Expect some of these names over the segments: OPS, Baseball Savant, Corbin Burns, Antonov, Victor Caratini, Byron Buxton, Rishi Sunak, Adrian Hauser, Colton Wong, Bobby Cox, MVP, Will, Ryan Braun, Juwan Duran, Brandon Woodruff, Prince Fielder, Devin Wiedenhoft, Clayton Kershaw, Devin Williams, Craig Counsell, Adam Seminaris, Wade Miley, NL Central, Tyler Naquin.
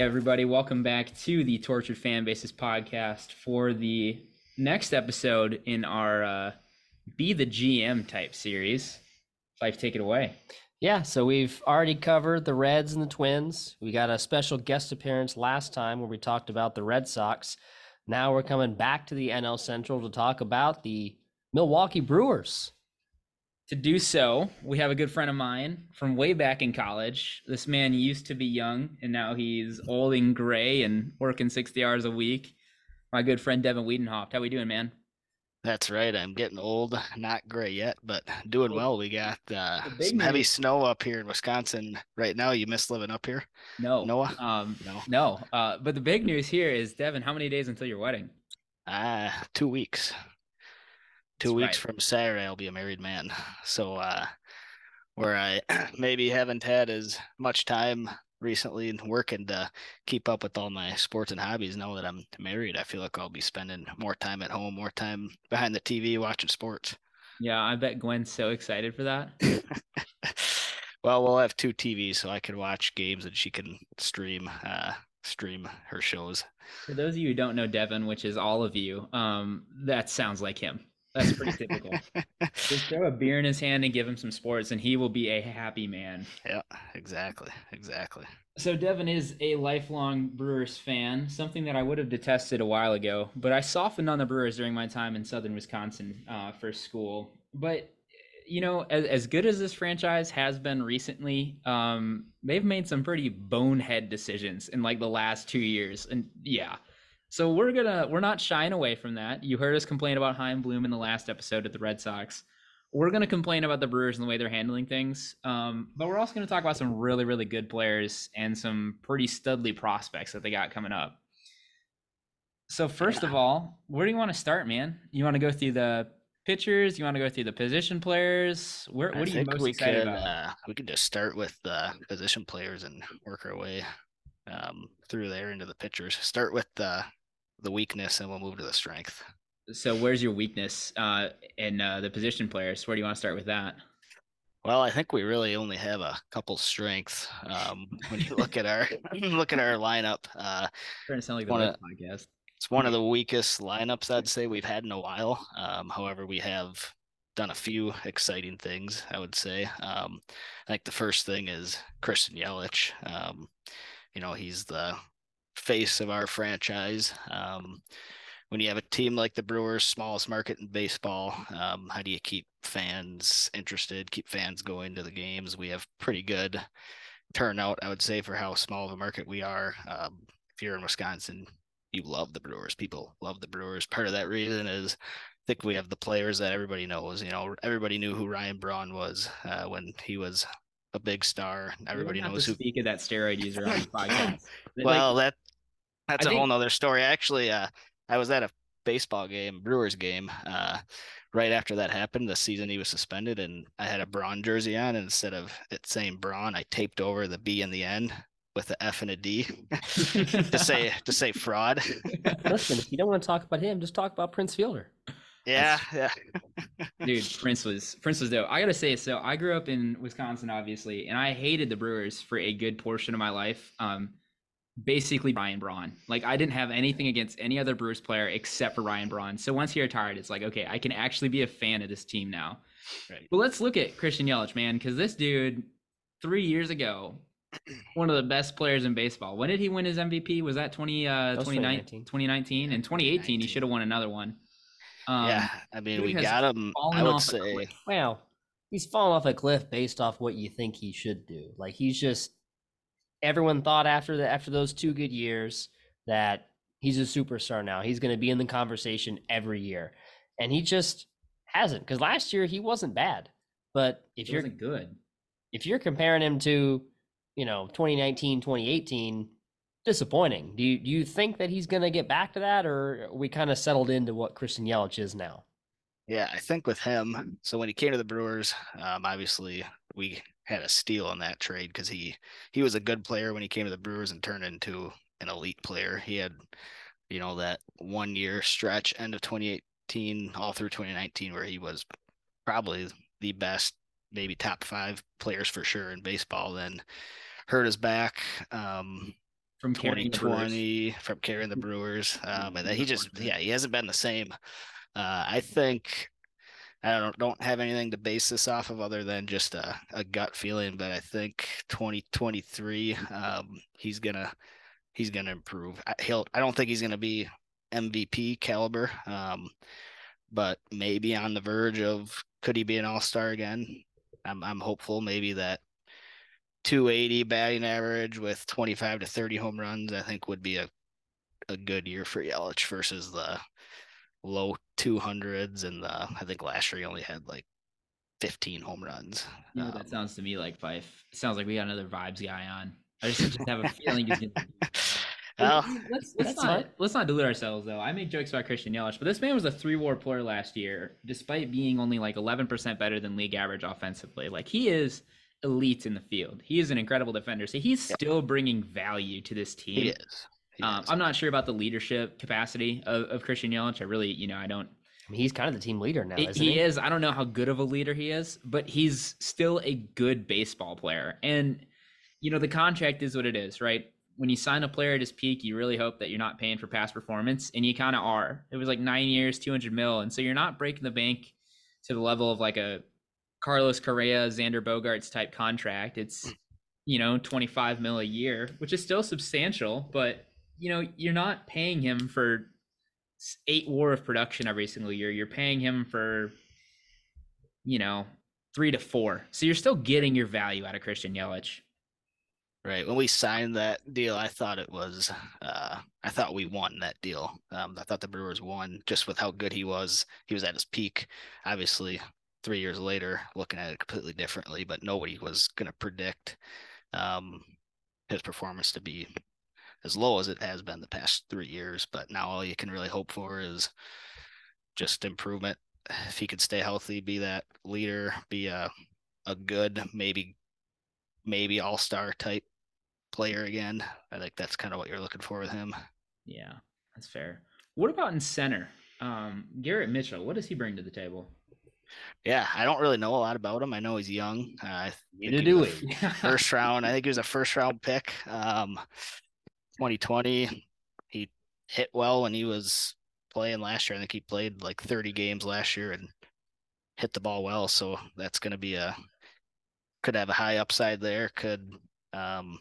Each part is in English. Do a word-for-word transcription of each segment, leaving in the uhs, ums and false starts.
Hey, everybody. Welcome back to the Tortured Fan Bases podcast for the next episode in our uh, Be the G M type series. Life, take it away. Yeah, so we've already covered the Reds and the Twins. We got a special guest appearance last time where we talked about the Red Sox. Now we're coming back to the N L Central to talk about the Milwaukee Brewers. To do so, we have a good friend of mine from way back in college. This man used to be young, and now he's old and gray and working sixty hours a week. My good friend Devin Wiedenhoft. How we doing, man? That's right. I'm getting old, not gray yet, but doing well. We got uh, some heavy snow up here in Wisconsin right now. You miss living up here? No, Noah. Um, no, no. Uh, but the big news here is, Devin, how many days until your wedding? Uh, two weeks. Two That's weeks right. from Saturday, I'll be a married man. So uh, where I maybe haven't had as much time recently and working to keep up with all my sports and hobbies. Now that I'm married, I feel like I'll be spending more time at home, more time behind the T V watching sports. Yeah, I bet Gwen's so excited for that. Well, we'll have two T Vs, so I can watch games and she can stream uh, stream her shows. For those of you who don't know Devin, which is all of you, um, that sounds like him. That's pretty typical. Just throw a beer in his hand and give him some sports, and he will be a happy man. Yeah, exactly. Exactly. So Devin is a lifelong Brewers fan, something that I would have detested a while ago, but I softened on the Brewers during my time in southern Wisconsin uh, for school. But, you know, as, as good as this franchise has been recently, um, they've made some pretty bonehead decisions in like the last two years. And yeah. So we're gonna we're not shying away from that. You heard us complain about Chaim Bloom in the last episode at the Red Sox. We're gonna complain about the Brewers and the way they're handling things, um, but we're also gonna talk about some really really good players and some pretty studly prospects that they got coming up. So first of all, where do you want to start, man? You want to go through the pitchers? You want to go through the position players? Where what I are you most excited could, about? Uh, we could just start with the position players and work our way um, through there into the pitchers. Start with the the weakness, and we'll move to the strength. So where's your weakness uh, in uh, the position players? Where do you want to start with that? Well, I think we really only have a couple strengths um, when you look at our look at our lineup. Uh, trying to sound like the of, podcast. It's one of the weakest lineups I'd say we've had in a while. Um, however, we have done a few exciting things, I would say. Um, I think the first thing is Christian Yelich. Um, you know, he's the face of our franchise. Um, when you have a team like the Brewers, smallest market in baseball, um, how do you keep fans interested, keep fans going to the games? We have pretty good turnout, I would say, for how small of a market we are. Um, if you're in Wisconsin, you love the Brewers. People love the Brewers. Part of that reason is I think we have the players that everybody knows. You know, everybody knew who Ryan Braun was uh, when he was a big star. Everybody knows who. Speak of that steroid user on the podcast. Well, like, that that's I a think... whole nother story. Actually, uh, I was at a baseball game, Brewers game, uh, right after that happened. The season he was suspended, and I had a Braun jersey on, and instead of it saying Braun, I taped over the B in the end with the F and a D to say to say fraud. Listen, if you don't want to talk about him, just talk about Prince Fielder. Yeah, yeah. Dude, Prince was Prince was dope. I gotta say, so I grew up in Wisconsin, obviously, and I hated the Brewers for a good portion of my life. Um, basically Ryan Braun. Like, I didn't have anything against any other Brewers player except for Ryan Braun. So once he retired, it's like, okay, I can actually be a fan of this team now. Right. But let's look at Christian Yelich, man, because this dude, three years ago, one of the best players in baseball. When did he win his M V P? Was that twenty, uh, that was twenty nineteen? twenty nineteen? In twenty eighteen, he should have won another one. Um, yeah, I mean, we got him, I would say. Wow, he's fallen off a cliff based off what you think he should do. Like, he's just, everyone thought after the, after those two good years that he's a superstar now. He's going to be in the conversation every year. And he just hasn't, because last year he wasn't bad. But if you're good, if you're comparing him to, you know, twenty nineteen, twenty eighteen, disappointing. Do you, do you think that he's going to get back to that, or we kind of settled into what Christian Yelich is now? Yeah, I think with him, so when he came to the Brewers, um, obviously we had a steal on that trade because he, he was a good player when he came to the Brewers and turned into an elite player. He had, you know, that one-year stretch, end of twenty eighteen, all through twenty nineteen, where he was probably the best, maybe top five players for sure in baseball, then hurt his back, um, From twenty twenty, from carrying the Brewers. Um, and then he just, yeah, he hasn't been the same. Uh, I think I don't don't have anything to base this off of other than just a, a gut feeling, but I think twenty twenty-three, um, he's gonna he's gonna improve. I, he'll I don't think he's gonna be M V P caliber, um, but maybe on the verge of could he be an all-star again? I'm I'm hopeful. Maybe that two eighty batting average with twenty-five to thirty home runs, I think would be a, a good year for Yelich versus the low two hundreds. And the, I think last year he only had like fifteen home runs. You know what um, that sounds to me like, Fife? It sounds like we got another vibes guy on. I just, just have a feeling he's going to be. Well, let's, let's, not, let's not delude ourselves, though. I make jokes about Christian Yelich, but this man was a three-war player last year, despite being only like eleven percent better than league average offensively. Like, he is elite in the field. He is an incredible defender. So he's still bringing value to this team. He is. He um, is. I'm not sure about the leadership capacity of, of Christian Yelich. I really, you know, I don't. I mean, he's kind of the team leader now, it, isn't he? He is. I don't know how good of a leader he is, but he's still a good baseball player. And, you know, the contract is what it is, right? When you sign a player at his peak, you really hope that you're not paying for past performance, and you kind of are. It was like nine years, two hundred mil. And so you're not breaking the bank to the level of like a Carlos Correa, Xander Bogaerts type contract. It's, you know, twenty-five mil a year, which is still substantial, but you know, you're not paying him for eight war of production every single year. You're paying him for, you know, three to four. So you're still getting your value out of Christian Yelich. Right. When we signed that deal, I thought it was, uh, I thought we won that deal. Um, I thought the Brewers won just with how good he was. He was at his peak, obviously. Three years later, looking at it completely differently, but nobody was going to predict um, his performance to be as low as it has been the past three years. But now all you can really hope for is just improvement. If he could stay healthy, be that leader, be a a good, maybe maybe all-star type player again. I think that's kind of what you're looking for with him. Yeah, that's fair. What about in center? Um, Garrett Mitchell, what does he bring to the table? Yeah, I don't really know a lot about him. I know he's young. Uh, Neither do we. First round. I think he was a first round pick. Um, twenty twenty, he hit well when he was playing last year. I think he played like thirty games last year and hit the ball well. So that's going to be a could have a high upside there. Could um,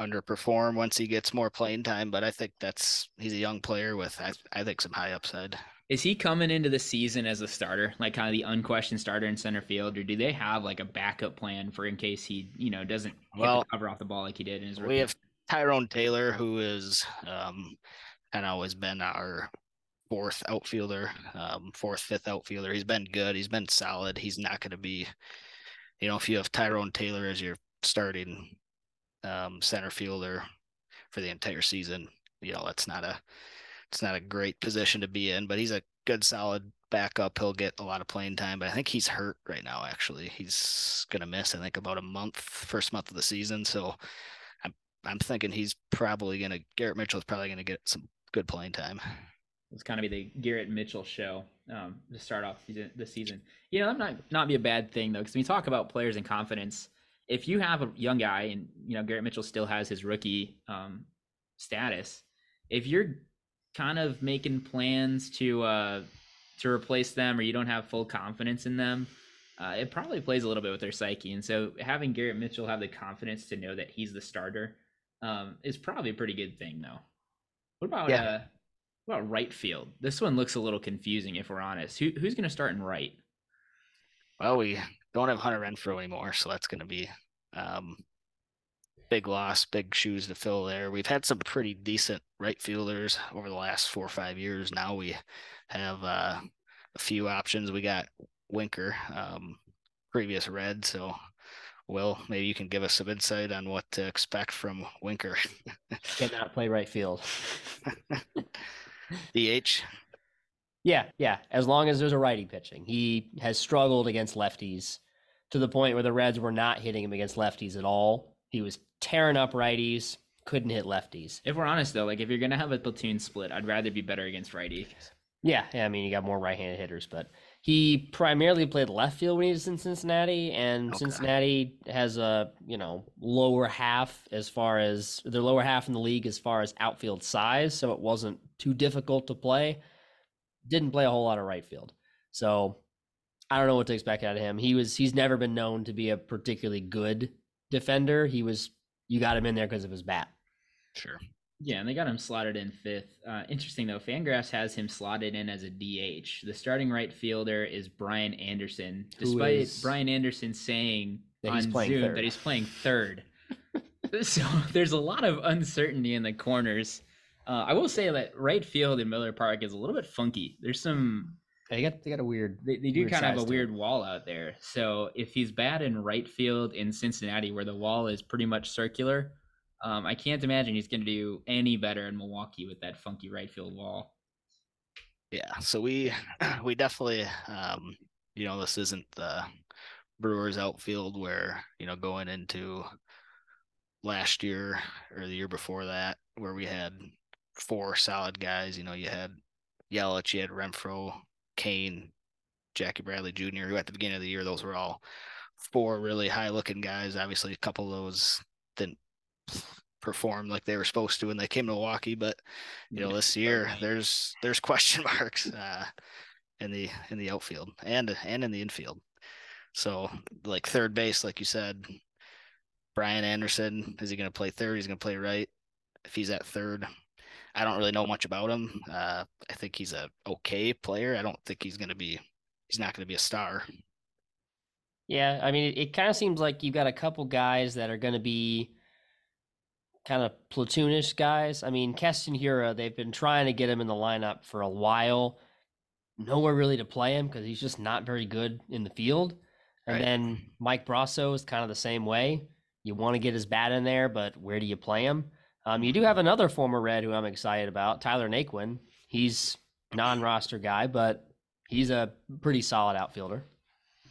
underperform once he gets more playing time. But I think that's he's a young player with I, I think some high upside. Is he coming into the season as a starter, like kind of the unquestioned starter in center field, or do they have like a backup plan for in case he, you know, doesn't well, cover off the ball like he did in his rookie? We have Tyrone Taylor, who is um, and always been our fourth outfielder, um, fourth, fifth outfielder. He's been good. He's been solid. He's not going to be, you know, if you have Tyrone Taylor as your starting um, center fielder for the entire season, you know, that's not a, It's not a great position to be in, but he's a good, solid backup. He'll get a lot of playing time, but I think he's hurt right now, actually. He's going to miss, I think, about a month, first month of the season. So I'm I'm thinking he's probably going to – Garrett Mitchell is probably going to get some good playing time. It's kind of be the Garrett Mitchell show um, to start off the season. You know, that might not be a bad thing, though, because when you talk about players and confidence, if you have a young guy and, you know, Garrett Mitchell still has his rookie um, status, if you're – kind of making plans to uh to replace them or you don't have full confidence in them, uh, it probably plays a little bit with their psyche. And so having Garrett Mitchell have the confidence to know that he's the starter um is probably a pretty good thing, though. What about yeah. uh what about right field? This one looks a little confusing if we're honest. Who who's gonna start in right? Well, we don't have Hunter Renfroe anymore, so that's gonna be um big loss, big shoes to fill there. We've had some pretty decent right fielders over the last four or five years. Now we have uh, a few options. We got Winker, um, previous Red. So, Will, maybe you can give us some insight on what to expect from Winker. Cannot play right field. D H? Yeah, yeah. As long as there's a righty pitching. He has struggled against lefties to the point where the Reds were not hitting him against lefties at all. He was tearing up righties, couldn't hit lefties. If we're honest, though, like if you're going to have a platoon split, I'd rather be better against righties. Yeah, yeah, I mean, you got more right-handed hitters, but He primarily played left field when he was in Cincinnati, and okay. Cincinnati has a, you know, lower half as far as their lower half in the league as far as outfield size, so it wasn't too difficult to play. Didn't play a whole lot of right field, so I don't know what to expect out of him. He was he's never been known to be a particularly good defender. He was you got him in there because of his bat. Sure. Yeah, and they got him slotted in fifth. Uh, interesting, though, Fangraphs has him slotted in as a D H. The starting right fielder is Brian Anderson, despite is... Brian Anderson saying on Zoom third. that he's playing third. So there's a lot of uncertainty in the corners. Uh, I will say that right field in Miller Park is a little bit funky. There's some... They got, they got a weird... They, they do weird kind of have a too. weird wall out there. So if he's bad in right field in Cincinnati, where the wall is pretty much circular... Um, I can't imagine he's going to do any better in Milwaukee with that funky right field wall. Yeah, so we we definitely, um, you know, this isn't the Brewers outfield where, you know, going into last year or the year before that, where we had four solid guys. You know, you had Yelich, you had Renfroe, Kane, Jackie Bradley Junior, who at the beginning of the year, those were all four really high-looking guys. Obviously, a couple of those didn't perform like they were supposed to when they came to Milwaukee, but you know, this year there's there's question marks uh in the in the outfield and and in the infield. So like third base, like you said, Brian Anderson, is he going to play third? He's going to play right. If he's at third, I don't really know much about him. uh I think he's a okay player. I don't think he's going to be he's not going to be a star. Yeah, I mean, it, it kind of seems like you've got a couple guys that are going to be kind of platoonish guys. I mean, Keston Hiura, they've been trying to get him in the lineup for a while. Nowhere really to play him because he's just not very good in the field. And right. then Mike Brasso is kind of the same way. You want to get his bat in there, but where do you play him? Um, you do have another former Red who I'm excited about, Tyler Naquin. He's non-roster guy, but he's a pretty solid outfielder.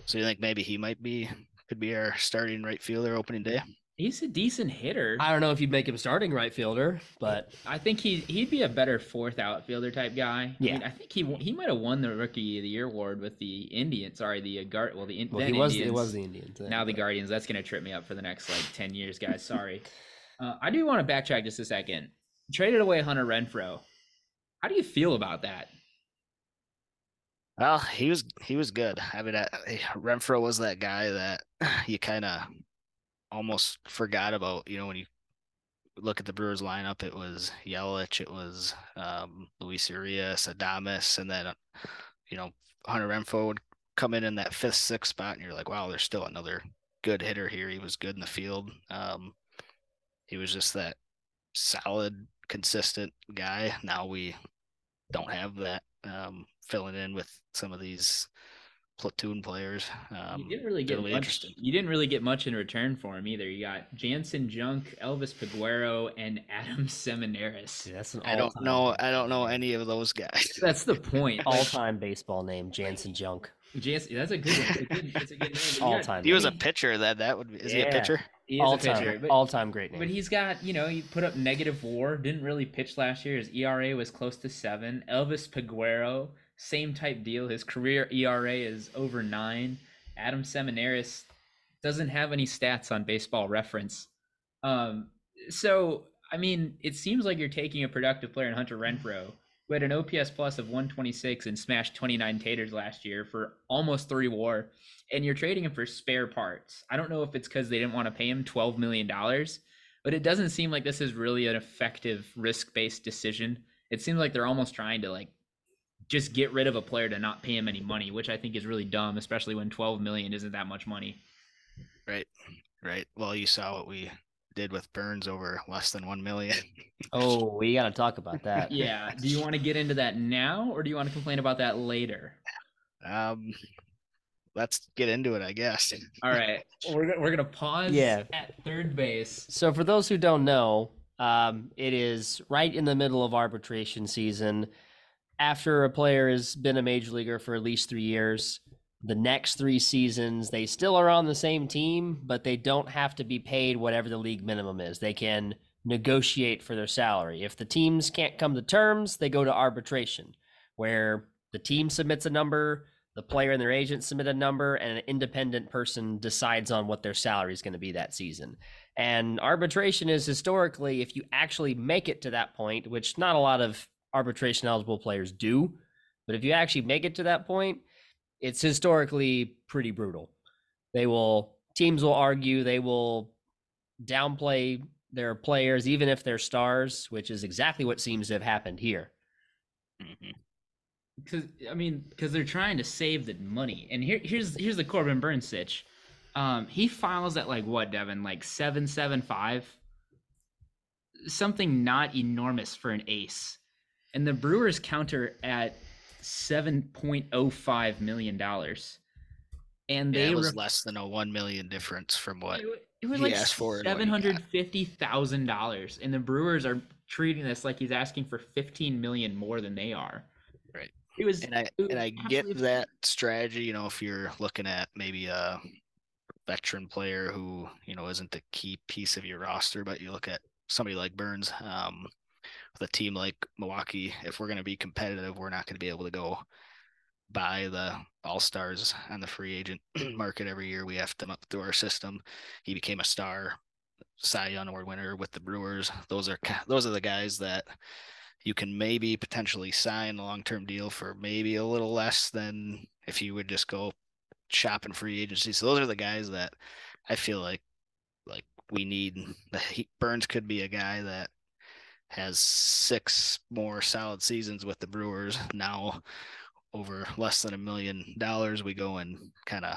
So you think maybe he might be, could be our starting right fielder opening day? He's a decent hitter. I don't know if you'd make him starting right fielder, but I think he he'd be a better fourth outfielder type guy. Yeah, I, mean, I think he he might have won the Rookie of the Year award with the Indians. Sorry, the uh, guard. Well, the well, then he was Indians, it was the Indians. Then, now but... the Guardians. That's gonna trip me up for the next like ten years, guys. Sorry. uh, I do want to backtrack just a second. Traded away Hunter Renfroe. How do you feel about that? Well, he was he was good. I mean, I, Renfroe was that guy that you kind of almost forgot about. You know, when you look at the Brewers lineup, it was Yelich, it was um, Luis Urias, Adames, and then, you know, Hunter Renfroe would come in in that fifth, sixth spot, and you're like, wow, there's still another good hitter here. He was good in the field. Um, he was just that solid, consistent guy. Now we don't have that, um, filling in with some of these platoon players. Um, you didn't really get really much. You didn't really get much in return for him either. You got Jansen Junk, Elvis Peguero, and Adam Seminaris. Dude, that's an all-time I don't know. I don't know any of those guys. That's the point. All-time baseball name, Jansen Junk. Jansen, that's a good one. It's a good, it's a good name. All-time. He was a pitcher. That that would be. Is yeah. he a pitcher? He is all-time, a pitcher. But, all-time great name. But he's got, you know, he put up negative WAR. Didn't really pitch last year. His E R A was close to seven. Elvis Peguero, same type deal. His career E R A is over nine. Adam Seminaris doesn't have any stats on Baseball Reference. Um, so, I mean, it seems like you're taking a productive player in Hunter Renfroe, who had an O P S plus of one twenty-six and smashed twenty-nine taters last year for almost three WAR, and you're trading him for spare parts. I don't know if it's because they didn't want to pay him twelve million dollars, but it doesn't seem like this is really an effective risk-based decision. It seems like they're almost trying to, like, just get rid of a player to not pay him any money, which I think is really dumb, especially when twelve million isn't that much money. Right. Right. Well, you saw what we did with Burns over less than one million. Oh, we got to talk about that. Yeah. Do you want to get into that now, or do you want to complain about that later? Um, let's get into it, I guess. All right. We're, we're going to pause yeah. at third base. So for those who don't know, um, it is right in the middle of arbitration season. After a player has been a major leaguer for at least three years, the next three seasons, they still are on the same team, but they don't have to be paid whatever the league minimum is. They can negotiate for their salary. If the teams can't come to terms, they go to arbitration, where the team submits a number, The player and their agent submit a number, and an independent person decides on what their salary is going to be that season. And arbitration is historically, if you actually make it to that point, which not a lot of arbitration eligible players do, but if you actually make it to that point, it's historically pretty brutal. They will, teams will argue, they will downplay their players, even if they're stars, which is exactly what seems to have happened here. Mm-hmm. Cause I mean, cause they're trying to save the money. And here, here's, here's the Corbin Burns sitch. Um, he files at like what, Devin, like seven, seven, five, something not enormous for an ace. And the Brewers counter at seven point oh five million dollars. And they yeah, it was re- less than a one million difference from what it, it was he like asked for. seven hundred fifty thousand dollars. And the Brewers are treating this like he's asking for fifteen million more than they are. Right. It was, and I it was and I get that strategy. You know, if you're looking at maybe a veteran player who you know isn't the key piece of your roster, but you look at somebody like Burns, um, with a team like Milwaukee. If we're going to be competitive, we're not going to be able to go buy the all-stars on the free agent market every year. We have them up through our system. He became a star, Cy Young Award winner with the Brewers. Those are those are the guys that you can maybe potentially sign a long-term deal for maybe a little less than if you would just go shop in free agency. So those are the guys that I feel like like we need. He, Burns could be a guy that has six more solid seasons with the Brewers. Now over less than a million dollars, we go and kind of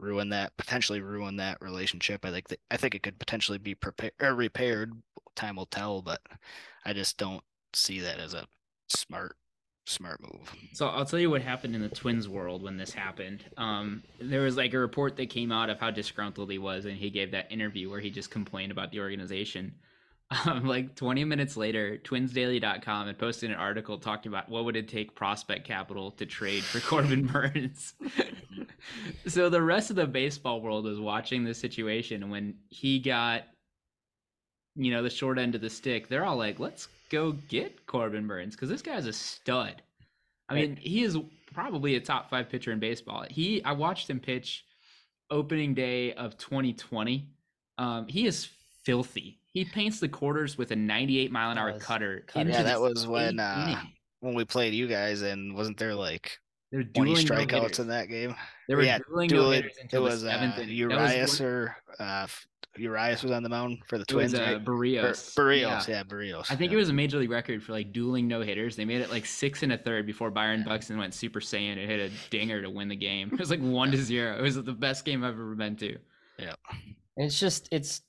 ruin that, potentially ruin that relationship. I think that, I think it could potentially be prepared or repaired. Time will tell, but I just don't see that as a smart smart move. So I'll tell you what happened in the Twins world when this happened. Um there was like a report that came out of how disgruntled he was, and he gave that interview where he just complained about the organization. Um like twenty minutes later, twins daily dot com had posted an article talking about what would it take prospect capital to trade for Corbin Burns. So the rest of the baseball world was watching this situation when he got, you know, the short end of the stick. They're all like, let's go get Corbin Burns because this guy's a stud. I mean, he is probably a top five pitcher in baseball. He, I watched him pitch opening day of twenty twenty. Um, he is filthy. He paints the quarters with a ninety-eight mile an hour was, cutter. cutter. Yeah, that was when uh, when we played you guys, and wasn't there like twenty strikeouts no in that game? There were yeah, dueling dueling no hitters until it was, the seventh uh, Urias was or. Uh, Urias was on the mound for the it Twins. Was, uh, right? Barrios. Bur- Barrios, yeah. yeah, Barrios. I think yeah. it was a major league record for like dueling no-hitters. They made it like six and a third before Byron yeah. Buxton went Super Saiyan and hit a dinger to win the game. It was like one to zero. It was the best game I've ever been to. Yeah. It's just, it's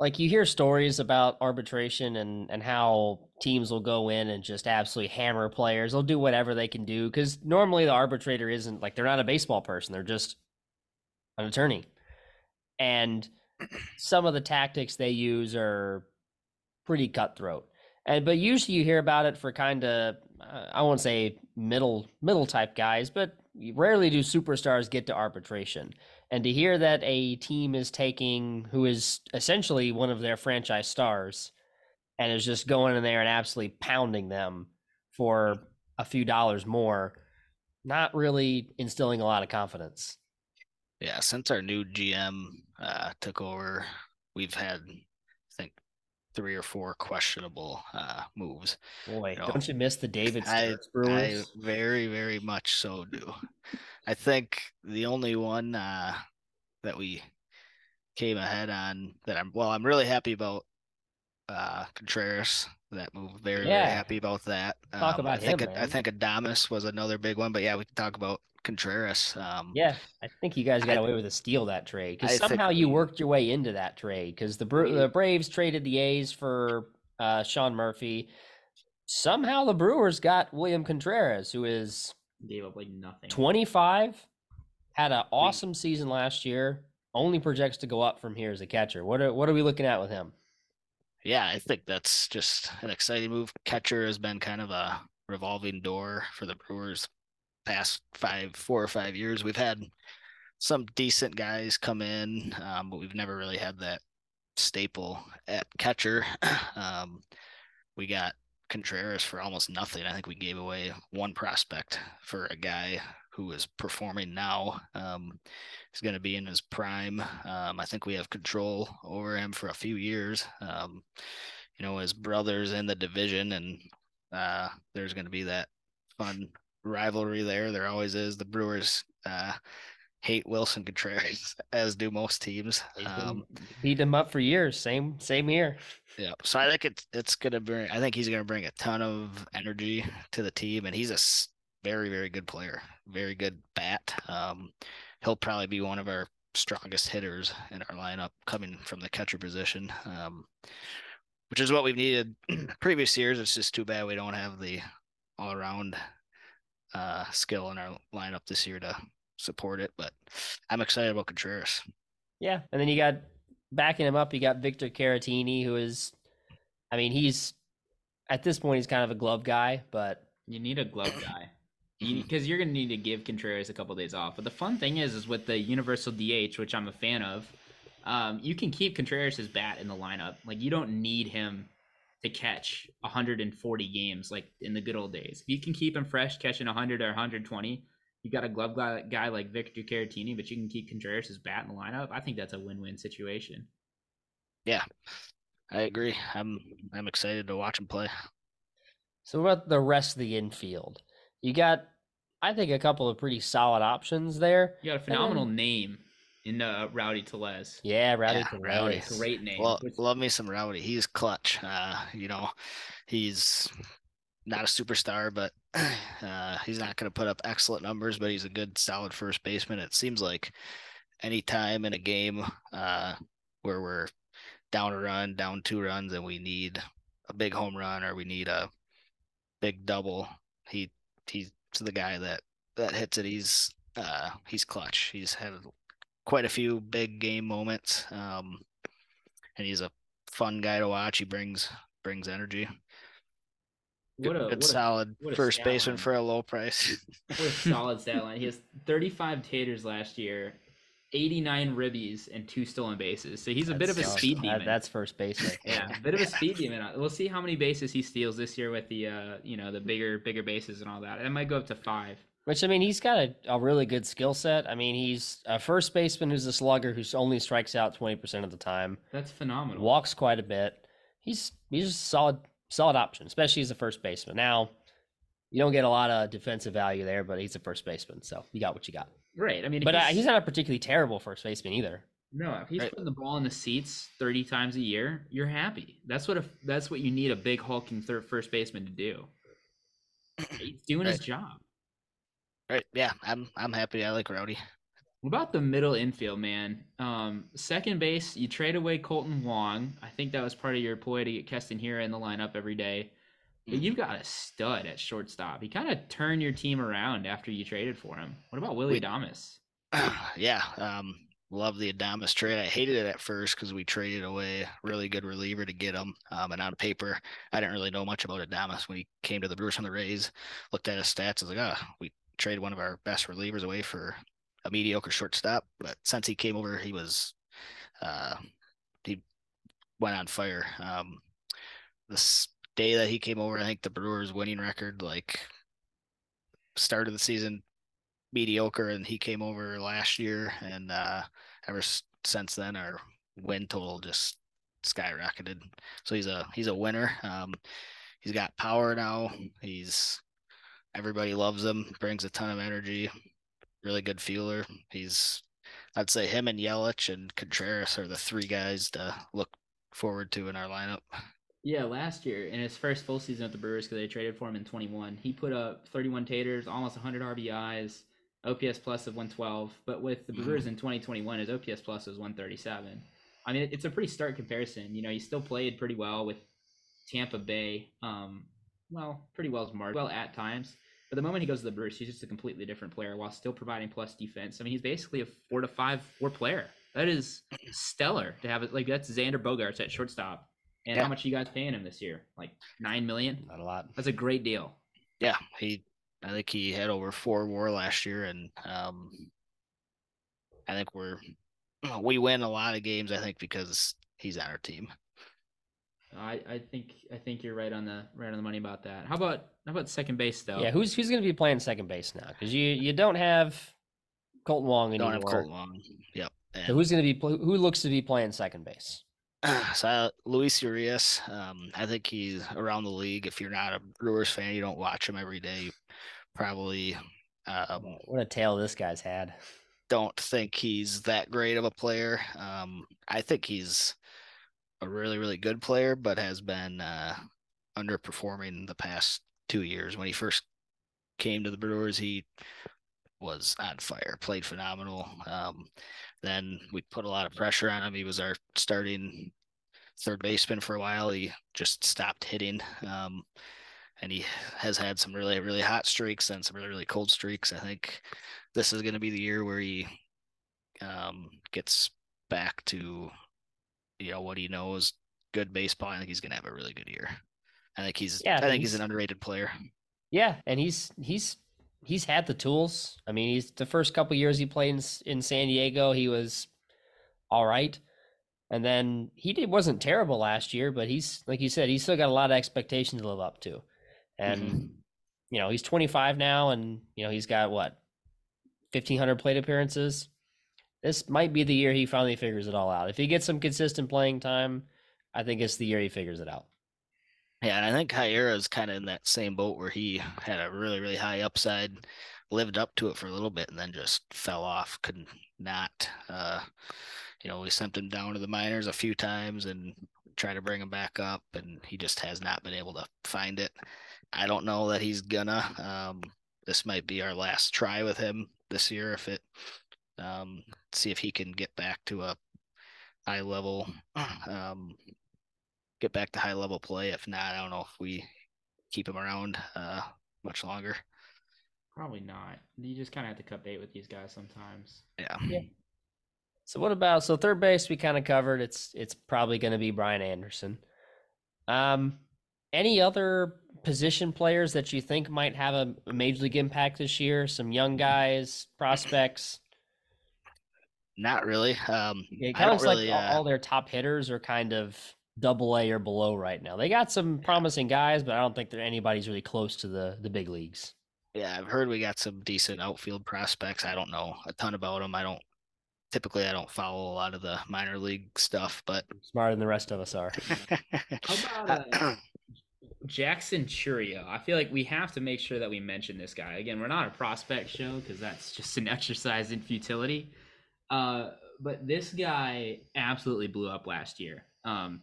like you hear stories about arbitration and, and how teams will go in and just absolutely hammer players. They'll do whatever they can do because normally the arbitrator isn't like, they're not a baseball person. They're just an attorney. And some of the tactics they use are pretty cutthroat, and but usually you hear about it for kind of uh, I won't say middle middle type guys, but rarely do superstars get to arbitration. And to hear that a team is taking who is essentially one of their franchise stars and is just going in there and absolutely pounding them for a few dollars more, not really instilling a lot of confidence. Yeah, since our new G M uh, took over, we've had, I think, three or four questionable uh, moves. Boy, you know, don't you miss the David Stearns Brewers? I very, very much so do. I think the only one uh, that we came ahead on that I'm, well, I'm really happy about uh, Contreras. That move, very, yeah. very happy about that. Talk um, about I him, think, man. I think Adames was another big one, but yeah, we can talk about Contreras. Um, yeah, I think you guys got I, away with a steal that trade because somehow think, you worked your way into that trade because the, Bra- the Braves traded the A's for uh, Sean Murphy. Somehow the Brewers got William Contreras, who is gave up like nothing. twenty-five, had an awesome season last year. Only projects to go up from here as a catcher. What are what are we looking at with him? Yeah, I think that's just an exciting move. Catcher has been kind of a revolving door for the Brewers. Past five, four or five years, we've had some decent guys come in, um, but we've never really had that staple at catcher. Um, we got Contreras for almost nothing. I think we gave away one prospect for a guy who is performing now. Um, he's going to be in his prime. Um, I think we have control over him for a few years. Um, you know, his brother's in the division, and uh, there's going to be that fun rivalry there. There always is. The Brewers uh, hate Wilson Contreras, as do most teams. Um, beat him up for years. Same, same here. Yeah. So I think it's it's gonna bring. I think he's gonna bring a ton of energy to the team, and he's a very, very good player. Very good bat. Um, he'll probably be one of our strongest hitters in our lineup, coming from the catcher position, um, which is what we've needed previous years. It's just too bad we don't have the all-around uh, skill in our lineup this year to support it, but I'm excited about Contreras. Yeah, and then you got, backing him up, you got Victor Caratini, who is, I mean, he's, at this point, he's kind of a glove guy, but... You need a glove guy, because you, you're going to need to give Contreras a couple of days off. But the fun thing is, is with the universal D H, which I'm a fan of, um, you can keep Contreras' bat in the lineup. Like, you don't need him to catch one hundred forty games like in the good old days. If you can keep him fresh, catching one hundred or one hundred twenty, you got a glove guy like Victor Caratini, but you can keep Contreras' bat in the lineup. I think that's a win-win situation. Yeah, I agree. I'm I'm excited to watch him play. So what about the rest of the infield? You got, I think, a couple of pretty solid options there. You got a phenomenal then, name in uh, Rowdy Tellez. Yeah, Rowdy yeah, Tellez. Rowdy. Great name. Well, love me some Rowdy. He's clutch. Uh, you know, he's... not a superstar, but uh, he's not going to put up excellent numbers, but he's a good, solid first baseman. It seems like any time in a game uh, where we're down a run, down two runs, and we need a big home run or we need a big double, he he's the guy that, that hits it. He's uh, he's clutch. He's had quite a few big game moments, um, and he's a fun guy to watch. He brings brings energy. Good, what a, good what solid a, what a first baseman for a low price. What a solid stat line. He has thirty-five taters last year, eighty-nine ribbies, and two stolen bases. So he's a that's bit of a solid. speed demon. That's first baseman. Yeah, a bit of a speed demon. We'll see how many bases he steals this year with the uh, you know, the bigger bigger bases and all that. It might go up to five. Which, I mean, he's got a, a really good skill set. I mean, he's a first baseman who's a slugger who only strikes out twenty percent of the time. That's phenomenal. Walks quite a bit. He's he's just solid. Solid option, especially as a first baseman. Now, you don't get a lot of defensive value there, but he's a first baseman, so you got what you got. Right. I mean, but he's, uh, he's not a particularly terrible first baseman either. No, if he's right. putting the ball in the seats thirty times a year, you're happy. That's what a, that's what you need a big hulking third first baseman to do. He's doing right. his job. Right. Yeah, I'm I'm happy. I like Rowdy. What about the middle infield, man? Um, second base, you trade away Colton Wong. I think that was part of your ploy to get Keston Hiura in the lineup every day. But you've got a stud at shortstop. You kind of turn your team around after you traded for him. What about Willy Adames? Uh, yeah, um, love the Adames trade. I hated it at first because we traded away a really good reliever to get him. Um, and on paper, I didn't really know much about Adames when he came to the Brewers from the Rays. Looked at his stats. I was like, oh, we traded one of our best relievers away for – a mediocre shortstop, but since he came over, he was, uh, he went on fire. Um, this day that he came over, I think the Brewers' winning record, like, start of the season, mediocre, and he came over last year, and uh, ever since then, our win total just skyrocketed. So he's a he's a winner. Um, he's got power now. He's everybody loves him. Brings a ton of energy. Really good fielder. He's, I'd say him and Yelich and Contreras are the three guys to look forward to in our lineup. Yeah, last year, in his first full season at the Brewers, because they traded for him in twenty-one, he put up thirty-one taters, almost one hundred R B Is, O P S plus of one twelve. But with the Brewers mm-hmm. in twenty twenty-one, his O P S plus was one thirty-seven. I mean, it's a pretty stark comparison. You know, he still played pretty well with Tampa Bay. Um, well, pretty well as marked, well at times. But the moment he goes to the Brewers, he's just a completely different player while still providing plus defense. I mean, he's basically a four to five four player. That is stellar to have it. Like, that's Xander Bogaerts at shortstop. And yeah. How much are you guys paying him this year? Like nine million? Not a lot. That's a great deal. Yeah, he. I think he had over four W A R last year, and um, I think we're we win a lot of games. I think because he's on our team. I, I think I think you're right on the right on the money about that. How about How about second base, though? Yeah, who's who's going to be playing second base now? Because you, you don't have Colton Wong anymore. Don't have Colton Wong. Yep. So who's going to be who looks to be playing second base? So uh, Luis Urias, um, I think he's around the league. If you're not a Brewers fan, you don't watch him every day. You probably. Um, what a tale this guy's had. Don't think he's that great of a player. Um, I think he's a really, really good player, but has been uh, underperforming the past two years. When he first came to the Brewers, he was on fire, played phenomenal. Um, then we put a lot of pressure on him. He was our starting third baseman for a while. He just stopped hitting. Um, and he has had some really, really hot streaks and some really, really cold streaks. I think this is going to be the year where he um, gets back to, you know, what he knows, good baseball. I think he's going to have a really good year. I think he's, yeah, I think he's, he's an underrated player. Yeah. And he's, he's, he's had the tools. I mean, he's the first couple of years he played in, in San Diego, he was all right. And then he did, wasn't terrible last year, but he's, like you said, he's still got a lot of expectations to live up to. And, mm-hmm. you know, he's twenty-five now and, you know, he's got what, fifteen hundred plate appearances. This might be the year he finally figures it all out. If he gets some consistent playing time, I think it's the year he figures it out. Yeah, and I think Hiura is kind of in that same boat where he had a really, really high upside, lived up to it for a little bit, and then just fell off, could not. Uh, you know, we sent him down to the minors a few times and tried to bring him back up, and he just has not been able to find it. I don't know that he's gonna. Um, this might be our last try with him this year. If it, um, see if he can get back to a high level. Um, get back to high level play. If not, I don't know if we keep him around uh, much longer. Probably not. You just kind of have to cut bait with these guys sometimes. Yeah. yeah. So what about, so third base, we kind of covered. It's, it's probably going to be Brian Anderson. Um, any other position players that you think might have a, a major league impact this year? Some young guys, prospects? Not really. Um, it kind of really, like uh... all their top hitters are kind of double A or below right now. They got some promising guys, but I don't think that anybody's really close to the, the big leagues. Yeah, I've heard we got some decent outfield prospects. I don't know a ton about them. I don't typically I don't follow a lot of the minor league stuff, but smarter than the rest of us are. How about uh, Jackson Churio? I feel like we have to make sure that we mention this guy. Again, we're not a prospect show because that's just an exercise in futility. Uh, but this guy absolutely blew up last year. Um,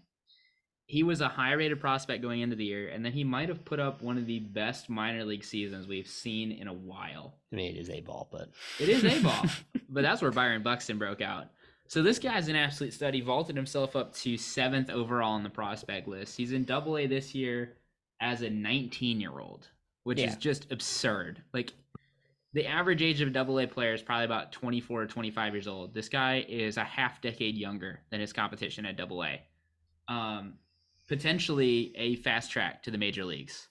He was a high-rated prospect going into the year, and then he might have put up one of the best minor league seasons we've seen in a while. I mean, it is A-ball, but... It is A-ball, but that's where Byron Buxton broke out. So this guy's an absolute stud. He vaulted himself up to seventh overall on the prospect list. He's in double A this year as a nineteen-year-old, which yeah. is just absurd. Like, the average age of a double A player is probably about twenty-four or twenty-five years old. This guy is a half-decade younger than his competition at double A. Um... potentially a fast track to the major leagues.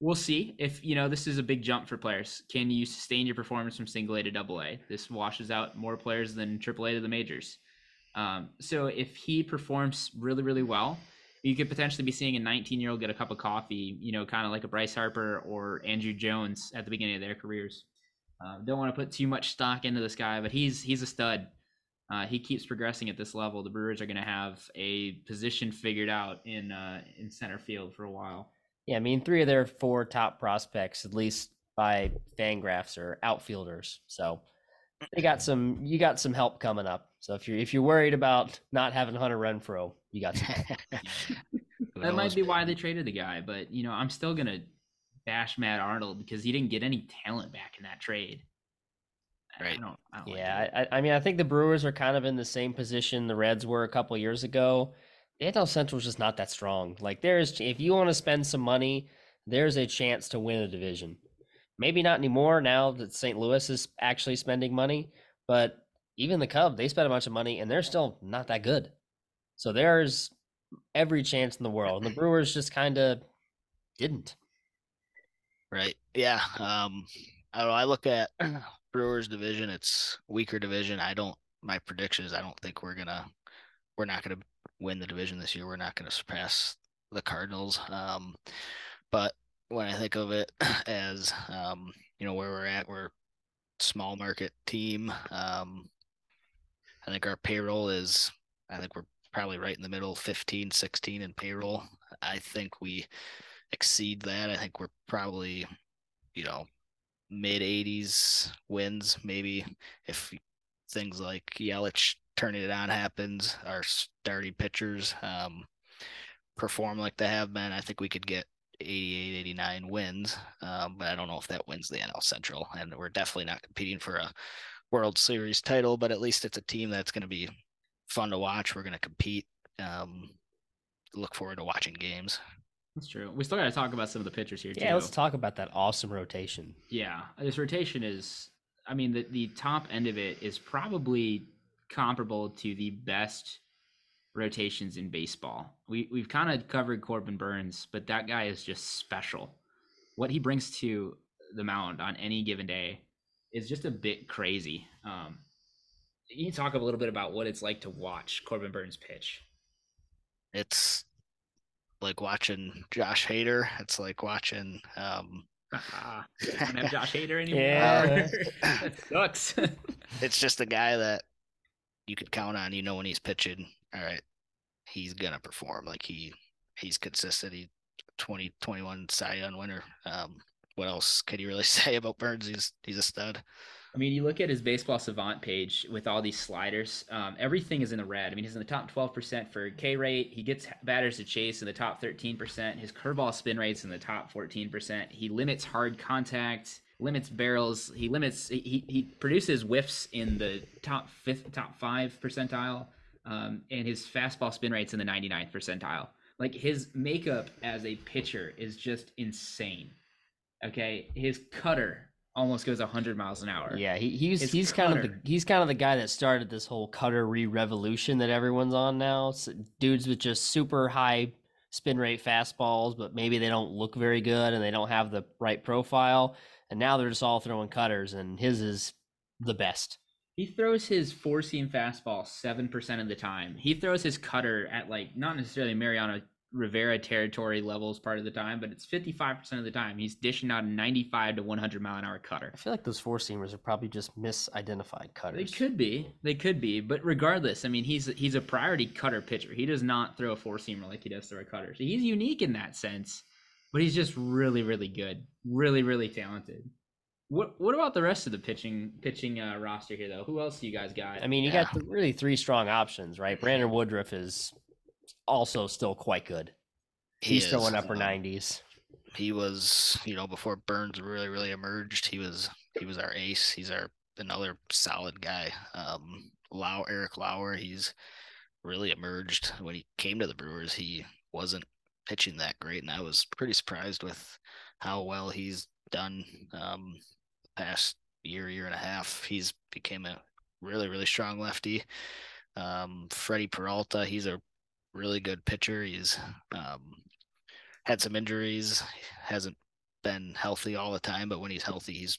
We'll see if, you know, this is a big jump for players. Can you sustain your performance from single A to double A? This washes out more players than triple A to the majors. Um, so if he performs really, really well, you could potentially be seeing a nineteen-year-old get a cup of coffee, you know, kind of like a Bryce Harper or Andrew Jones at the beginning of their careers. Uh, don't want to put too much stock into this guy, but he's he's a stud. Uh, he keeps progressing at this level. The Brewers are going to have a position figured out in uh, in center field for a while. Yeah, I mean, three of their four top prospects, at least by Fangraphs, are outfielders. So they got some. You got some help coming up. So if you're if you're worried about not having Hunter Renfroe, you got some help. That might be why they traded the guy. But you know, I'm still going to bash Matt Arnold because he didn't get any talent back in that trade. Right. I don't, I don't yeah, like I, I mean, I think the Brewers are kind of in the same position the Reds were a couple of years ago. The N L Central is just not that strong. Like, there's, if you want to spend some money, there's a chance to win a division. Maybe not anymore now that Saint Louis is actually spending money, but even the Cubs, they spent a bunch of money and they're still not that good. So there's every chance in the world. And the Brewers just kind of didn't. Right. Yeah. Um, I don't know. I look at Brewers division, it's weaker division. I don't, my prediction is I don't think we're gonna, we're not gonna win the division this year. We're not gonna surpass the Cardinals. Um, but when I think of it as, um, you know, where we're at. We're a small market team. Um, I think our payroll is, I think we're probably right in the middle, fifteen, sixteen in payroll. I think we exceed that. I think we're probably, you know, mid eighties wins, maybe, if things like Yelich turning it on happens, our starting pitchers um, perform like they have been. I think we could get eighty-eight, eighty-nine wins, um, but I don't know if that wins the N L Central, and we're definitely not competing for a World Series title, but at least it's a team that's going to be fun to watch. We're going to compete. Um, look forward to watching games. That's true. We still got to talk about some of the pitchers here, yeah, too. Yeah, let's talk about that awesome rotation. Yeah, this rotation is, I mean, the, the top end of it is probably comparable to the best rotations in baseball. We, we've kind of covered Corbin Burns, but that guy is just special. What he brings to the mound on any given day is just a bit crazy. Um, you can talk a little bit about what it's like to watch Corbin Burns pitch. It's like watching Josh Hader. It's like watching... Um... I don't have Josh Hader anymore. Yeah. That sucks. It's just a guy that you could count on. You know when he's pitching, all right, he's going to perform. Like, he, he's consistent. He's twenty twenty-one Cy Young winner. Um, what else could you really say about Burns? He's he's a stud. I mean, you look at his Baseball Savant page with all these sliders. Um, everything is in the red. I mean, he's in the top twelve percent for K rate. He gets batters to chase in the top thirteen percent. His curveball spin rate's in the top fourteen percent. He limits hard contact, limits barrels. He limits. He he produces whiffs in the top fifth, top five percentile, um, and his fastball spin rate's in the ninety-ninth percentile. Like, his makeup as a pitcher is just insane. Okay, his cutter almost goes one hundred miles an hour. Yeah, he, he's His he's cutter. kind of the he's kind of the guy that started this whole cutter re-revolution that everyone's on now. So dudes with just super high spin rate fastballs, but maybe they don't look very good and they don't have the right profile, and now they're just all throwing cutters, and his is the best. He throws his four-seam fastball seven percent of the time. He throws his cutter at, like, not necessarily Mariano Rivera territory levels part of the time, but it's fifty-five percent of the time he's dishing out a ninety-five to one hundred mile an hour cutter. I feel like those four seamers are probably just misidentified cutters. They could be, they could be, but regardless, I mean, he's he's a priority cutter pitcher. He does not throw a four seamer like he does throw a cutter. So he's unique in that sense, but he's just really, really good, really, really talented. What what about the rest of the pitching pitching uh, roster here though? Who else do you guys got? I mean, you yeah. got th- really three strong options, right? Brandon Woodruff is also still quite good. He He's is, still in upper nineties. Um, he was, you know, before Burns really, really emerged, he was he was our ace. He's our another solid guy. Um Lau Eric Lauer, he's really emerged. When he came to the Brewers, he wasn't pitching that great, and I was pretty surprised with how well he's done um the past year, year and a half. He's became a really, really strong lefty. Um Freddie Peralta, he's a really good pitcher. He's um, had some injuries, hasn't been healthy all the time, but when he's healthy, he's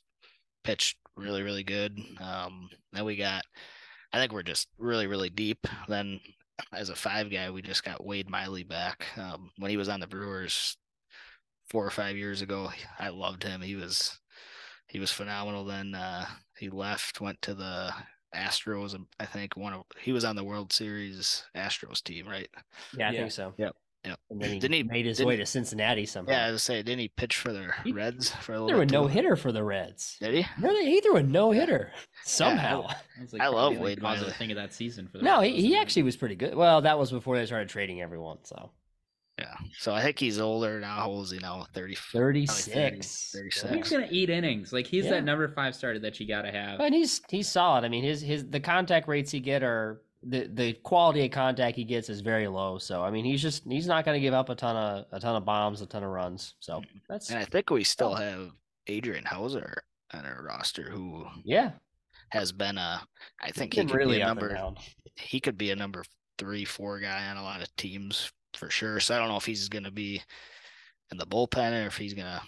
pitched really, really good. Um, then we got, I think we're just really, really deep. Then as a five guy, we just got Wade Miley back. Um, when he was on the Brewers four or five years ago, I loved him. He was, he was phenomenal. Then uh, he left, went to the Astros, and I think one of he was on the World Series Astros team, right? Yeah, I yeah. think so. Yep. Yep. And then he, didn't he made his way to Cincinnati somehow. Yeah, I was saying, didn't he pitch for the he, Reds for a little bit? He threw a no hitter for the Reds. Did he? No, he threw a no hitter somehow. Yeah, I, like, I love like Wade Miley. Thing of that season for the no, Reds. he he actually was pretty good. Well, that was before they started trading everyone. So yeah, so I think he's older now. How old is he now? thirty, thirty-six. thirty, thirty-six. He's gonna eat innings. Like, he's yeah. that number five starter that you gotta have. And he's he's solid. I mean, his his the contact rates he get are the the quality of contact he gets is very low. So I mean, he's just he's not gonna give up a ton of a ton of bombs, a ton of runs. So that's and I think we still have Adrian Hauser on our roster, who yeah has been a I think he could really be a number he could be a number three four guy on a lot of teams. For sure. So I don't know if he's going to be in the bullpen or if he's going to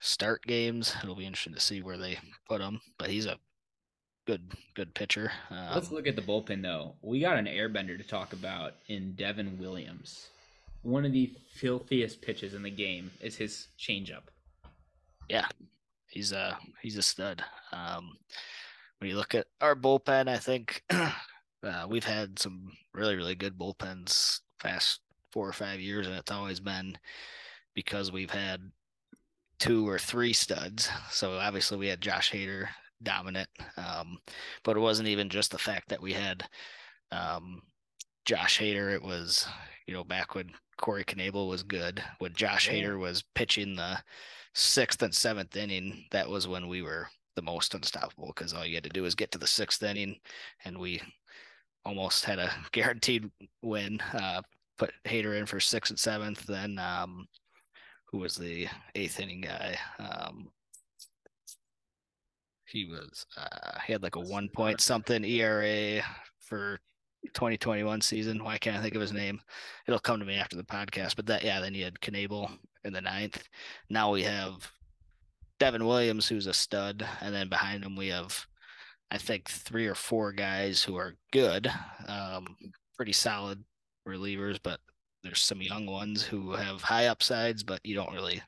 start games. It'll be interesting to see where they put him, but he's a good, good pitcher. Um, Let's look at the bullpen though. We got an airbender to talk about in Devin Williams. one of the filthiest pitches in the game is his changeup. Yeah, he's a he's a stud. Um, when you look at our bullpen, I think uh, we've had some really really good bullpens past four or five years, and it's always been because we've had two or three studs. So obviously we had Josh Hader dominant, um, but it wasn't even just the fact that we had um, Josh Hader. It was, you know, back when Corey Knebel was good, when Josh Hader was pitching the sixth and seventh inning, that was when we were the most unstoppable, because all you had to do was get to the sixth inning, and we almost had a guaranteed win. Uh, put Hader in for sixth and seventh, then um, who was the eighth inning guy? Um, he was uh, he had like a one point something E R A for twenty twenty-one season. Why can't I think of his name? It'll come to me after the podcast. But that, yeah, then you had Knebel in the ninth. Now we have Devin Williams, who's a stud, and then behind him we have, I think, three or four guys who are good, um, pretty solid relievers, but there's some young ones who have high upsides, but you don't really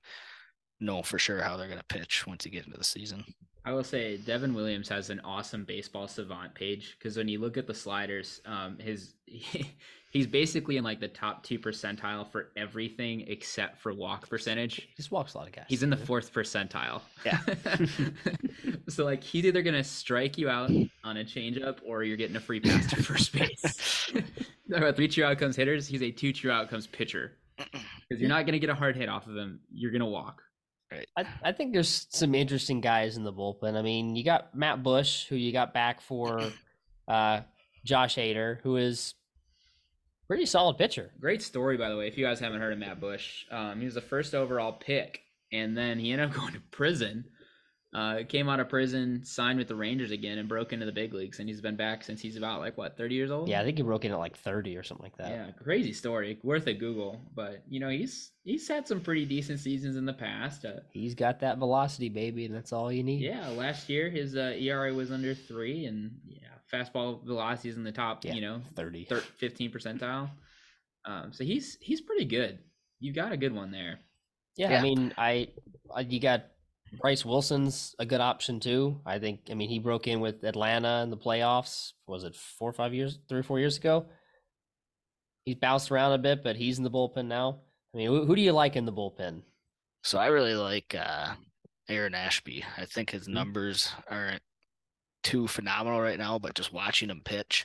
know for sure how they're going to pitch once you get into the season. I will say Devin Williams has an awesome baseball savant page, because when you look at the sliders, um, his he, he's basically in like the top two percentile for everything except for walk percentage. He just walks a lot of guys. He's in the fourth percentile. Yeah. So like he's either going to strike you out on a changeup, or you're getting a free pass to first base. About three true outcomes hitters, he's a two true outcomes pitcher, because you're not going to get a hard hit off of him. You're going to walk. I, I think there's some interesting guys in the bullpen. I mean, you got Matt Bush, who you got back for uh, Josh Hader, who is a pretty solid pitcher. Great story, by the way, if you guys haven't heard of Matt Bush. Um, he was the first overall pick, and then he ended up going to prison. Uh, came out of prison, signed with the Rangers again, and broke into the big leagues. And he's been back since he's about, like, what, thirty years old? Yeah, I think he broke in at like thirty or something like that. Yeah, crazy story. Worth a Google. But, you know, he's he's had some pretty decent seasons in the past. Uh, he's got that velocity, baby, and that's all you need. Yeah, last year his uh, E R A was under three, and yeah, fastball velocity is in the top, yeah, you know, thirty, thir- fifteen percentile. Um, so he's he's pretty good. You've got a good one there. Yeah, yeah. I mean, I, I you got Bryce Wilson's a good option too. I think, I mean, he broke in with Atlanta in the playoffs. Was it four or five years, three or four years ago? He's bounced around a bit, but he's in the bullpen now. I mean, who, who do you like in the bullpen? So I really like uh, Aaron Ashby. I think his numbers aren't too phenomenal right now, but just watching him pitch,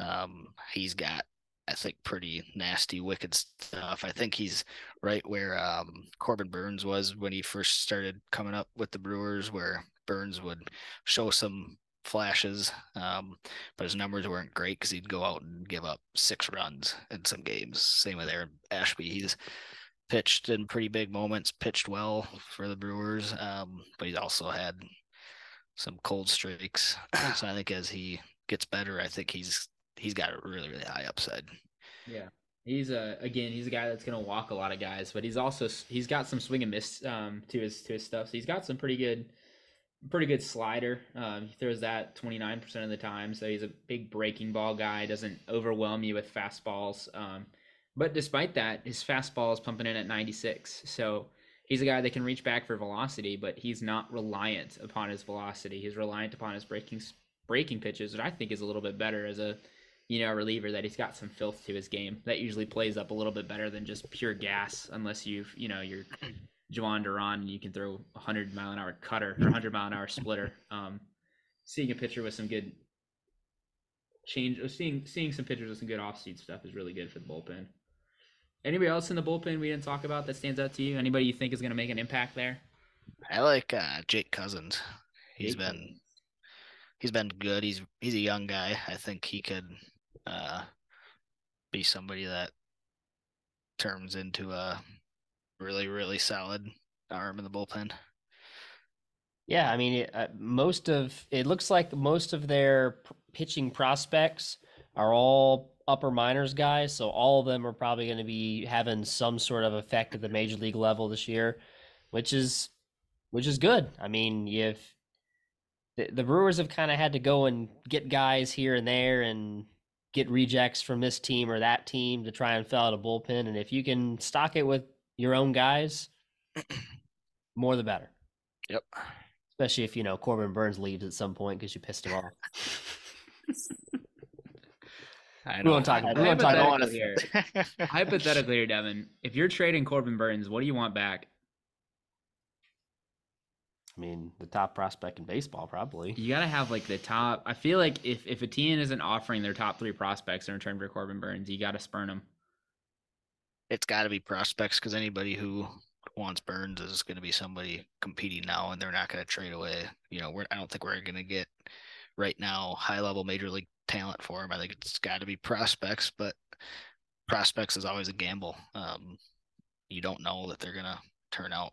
um, he's got, I think, pretty nasty, wicked stuff. I think he's right where um, Corbin Burns was when he first started coming up with the Brewers, where Burns would show some flashes, um, but his numbers weren't great because he'd go out and give up six runs in some games. Same with Aaron Ashby. He's pitched in pretty big moments, pitched well for the Brewers, um, but he's also had some cold streaks. So I think as he gets better, I think he's he's got a really, really high upside. Yeah. He's a, again, he's a guy that's going to walk a lot of guys, but he's also, he's got some swing and miss um, to his, to his stuff. So he's got some pretty good, pretty good slider. Um, he throws that twenty-nine percent of the time. So he's a big breaking ball guy. Doesn't overwhelm you with fastballs. Um, but despite that, his fastball is pumping in at ninety-six. So he's a guy that can reach back for velocity, but he's not reliant upon his velocity. He's reliant upon his breaking, breaking pitches, which I think is a little bit better as a, you know, a reliever, that he's got some filth to his game. That usually plays up a little bit better than just pure gas, unless you've, you know, you're Juwan Duran and you can throw a hundred mile an hour cutter or a hundred mile an hour splitter. Um, seeing a pitcher with some good change, or seeing seeing some pitchers with some good off-speed stuff is really good for the bullpen. Anybody else in the bullpen we didn't talk about that stands out to you? Anybody you think is going to make an impact there? I like uh, Jake Cousins. He's Jake. been he's been good. He's he's a young guy. I think he could Uh, be somebody that turns into a really, really solid arm in the bullpen. Yeah, I mean, it, uh, most of it looks like most of their p- pitching prospects are all upper minors guys, so all of them are probably going to be having some sort of effect at the major league level this year, which is which is good. I mean, if the, the Brewers have kind of had to go and get guys here and there and get rejects from this team or that team to try and fill out a bullpen. And if you can stock it with your own guys, more the better. Yep. Especially if, you know, Corbin Burns leaves at some point because you pissed him off. I we won't talk about it. Hypothetically, here. hypothetically here, Devin, if you're trading Corbin Burns, what do you want back? I mean, the top prospect in baseball, probably. You got to have, like, the top. I feel like if, if a team isn't offering their top three prospects in return for Corbin Burns, you got to spurn them. It's got to be prospects because anybody who wants Burns is going to be somebody competing now, and they're not going to trade away. You know, we're, I don't think we're going to get right now high-level major league talent for him. I think it's got to be prospects, but prospects is always a gamble. Um, you don't know that they're going to turn out.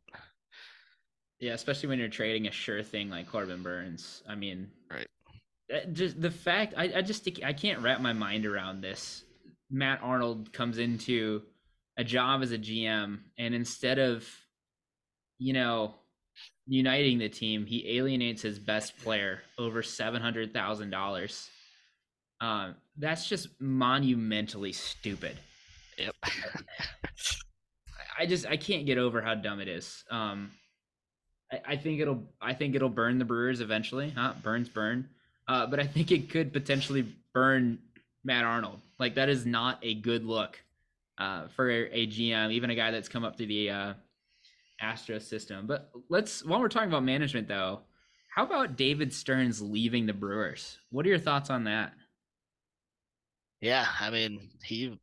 Yeah, especially when you're trading a sure thing like Corbin Burns. I mean, right? Just the fact I, I just I can't wrap my mind around this. Matt Arnold comes into a job as a G M, and instead of, you know, uniting the team, he alienates his best player over seven hundred thousand dollars. Um, that's just monumentally stupid. Yep. I just I can't get over how dumb it is. Um. I think it'll. I think it'll burn the Brewers eventually. Huh? Burns burn. Uh, but I think it could potentially burn Matt Arnold. Like, that is not a good look uh, for a G M, even a guy that's come up through the uh, Astros system. But let's. While we're talking about management, though, how about David Stearns leaving the Brewers? What are your thoughts on that? Yeah, I mean, he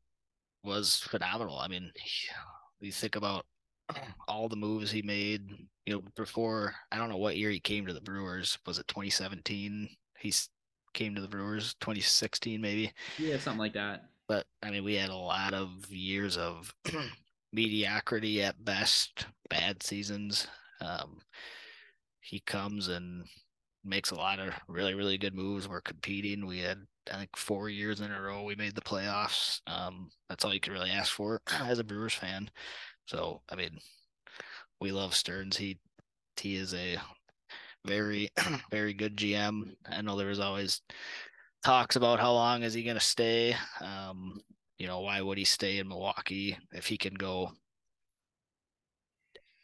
was phenomenal. I mean, you think about all the moves he made. You know, before, I don't know what year he came to the Brewers. Was it twenty seventeen? He came to the Brewers twenty sixteen, maybe. Yeah, something like that. But I mean, we had a lot of years of mediocrity at best, bad seasons. Um, he comes and makes a lot of really, really good moves. We're competing. We had, I think, four years in a row we made the playoffs. Um, that's all you could really ask for as a Brewers fan. So, I mean, we love Stearns. He he is a very, very good G M. I know there was always talks about how long is he going to stay. Um, you know, why would he stay in Milwaukee if he can go,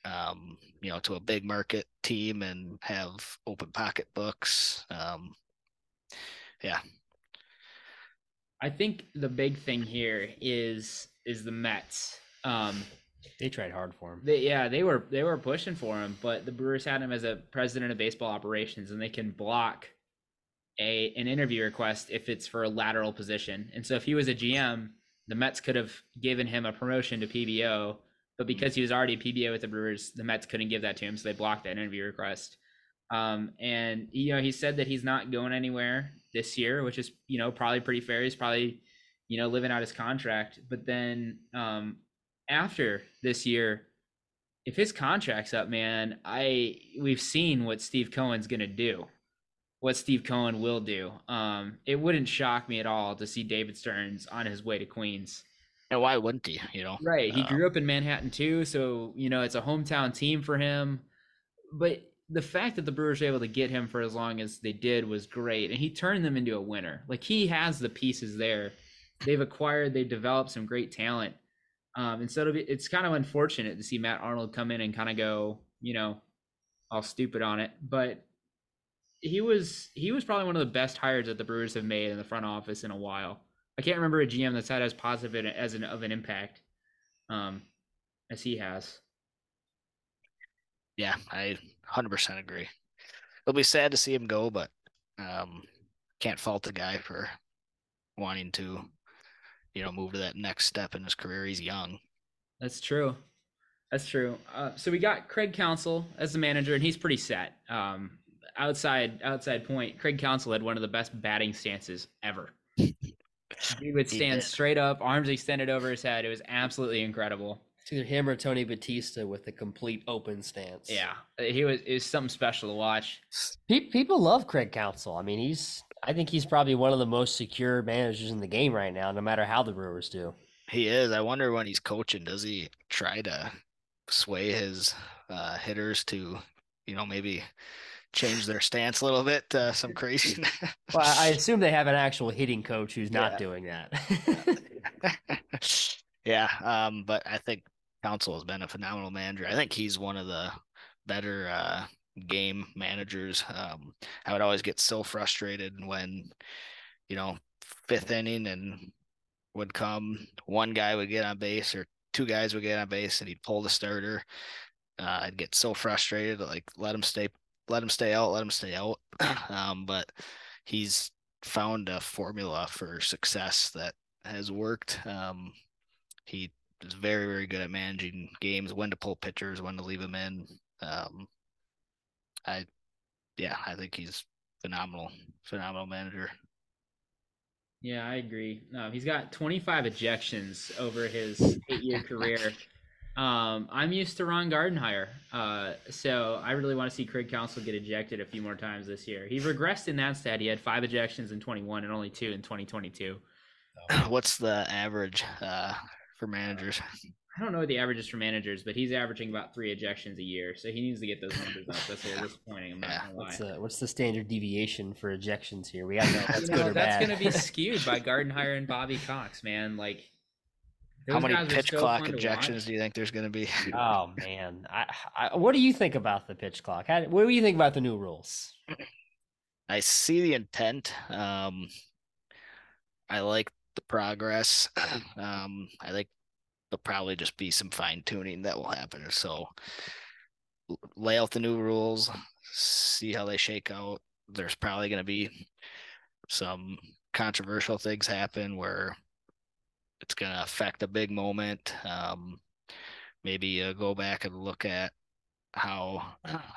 um, you know, to a big market team and have open pocketbooks? Um, yeah. I think the big thing here is is the Mets. Um They tried hard for him. They, yeah, they were they were pushing for him, but the Brewers had him as a president of baseball operations, and they can block a an interview request if it's for a lateral position. And so if he was a G M, the Mets could have given him a promotion to P B O, but because he was already P B O with the Brewers, the Mets couldn't give that to him, so they blocked that interview request. Um, and, you know, he said that he's not going anywhere this year, which is, you know, probably pretty fair. He's probably, you know, living out his contract. But then um, – after this year, if his contract's up, man, I we've seen what Steve Cohen's gonna do, what Steve Cohen will do. Um, it wouldn't shock me at all to see David Stearns on his way to Queens. And why wouldn't he? You know, right? He uh, grew up in Manhattan too, so you know it's a hometown team for him. But the fact that the Brewers were able to get him for as long as they did was great, and he turned them into a winner. Like, he has the pieces there. They've acquired, they've developed some great talent. Um, and so it'll be, it's kind of unfortunate to see Matt Arnold come in and kind of go, you know, all stupid on it. But he was he was probably one of the best hires that the Brewers have made in the front office in a while. I can't remember a G M that's had as positive as an of an impact um, as he has. Yeah, I one hundred percent agree. It'll be sad to see him go, but um, can't fault the guy for wanting to, you know, move to that next step in his career. He's young. That's true. That's true. Uh, so we got Craig Counsell as the manager, and he's pretty set. Um, outside outside point, Craig Counsell had one of the best batting stances ever. He would stand he straight up, arms extended over his head. It was absolutely incredible. It's either him or Tony Batista with the complete open stance. Yeah, he was. It was something special to watch. People love Craig Counsell. I mean, he's. I think he's probably one of the most secure managers in the game right now, no matter how the Brewers do. He is. I wonder when he's coaching, does he try to sway his uh, hitters to, you know, maybe change their stance a little bit to some crazy. Well, I assume they have an actual hitting coach who's not yeah. doing that. yeah. Um, but I think Counsell has been a phenomenal manager. I think he's one of the better uh, game managers. Um, I would always get so frustrated when, you know, fifth inning and would come, one guy would get on base or two guys would get on base and he'd pull the starter. Uh, I'd get so frustrated, like, let him stay, let him stay out, let him stay out. Um, but he's found a formula for success that has worked. Um, he is very, very good at managing games, when to pull pitchers, when to leave them in. Um, I, yeah, I think he's phenomenal, phenomenal manager. Yeah, I agree. Um, he's got twenty-five ejections over his eight-year career. Um, I'm used to Ron Gardenhire, uh, so I really want to see Craig Counsell get ejected a few more times this year. He regressed in that stat. He had five ejections in twenty-one and only two in twenty twenty-two. What's the average uh, for managers? I don't know what the average is for managers, but he's averaging about three ejections a year, so he needs to get those numbers up. That's a little disappointing. I'm not yeah. gonna lie. What's the, what's the standard deviation for ejections here? We got to know that's you know, good or that's bad. That's going to be skewed by Gardenhire and Bobby Cox, man. Like, how many pitch so clock ejections do you think there's going to be? Oh man, I, I, what do you think about the pitch clock? How, what do you think about the new rules? I see the intent. Um, I like the progress. Um, I like. There'll probably just be some fine tuning that will happen. So lay out the new rules, see how they shake out. There's probably going to be some controversial things happen where it's going to affect a big moment. Um, maybe uh, go back and look at how,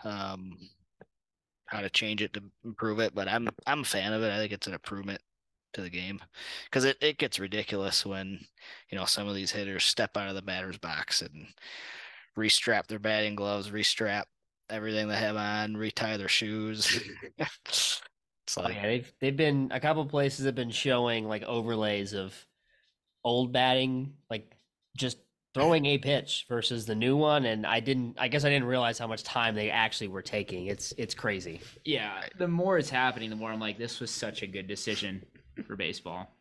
um, how to change it to improve it. But I'm, I'm a fan of it. I think it's an improvement to the game, because it, it gets ridiculous when, you know, some of these hitters step out of the batter's box and restrap their batting gloves, restrap everything they have on, retie their shoes. It's like, yeah, they've, they've been a couple places have been showing like overlays of old batting, like just throwing a pitch versus the new one. And I didn't, I guess I didn't realize how much time they actually were taking. It's, it's crazy. Yeah. The more it's happening, the more I'm like, this was such a good decision for baseball.